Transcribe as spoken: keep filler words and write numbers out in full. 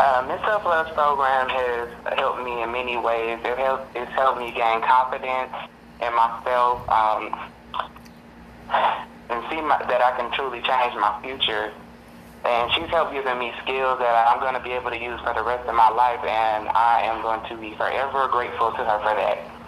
Uh, Miz Self-Love program has helped me in many ways. It helped, it's helped me gain confidence in myself um, and see my, that I can truly change my future. And she's helped giving me skills that I'm going to be able to use for the rest of my life, and I am going to be forever grateful to her for that.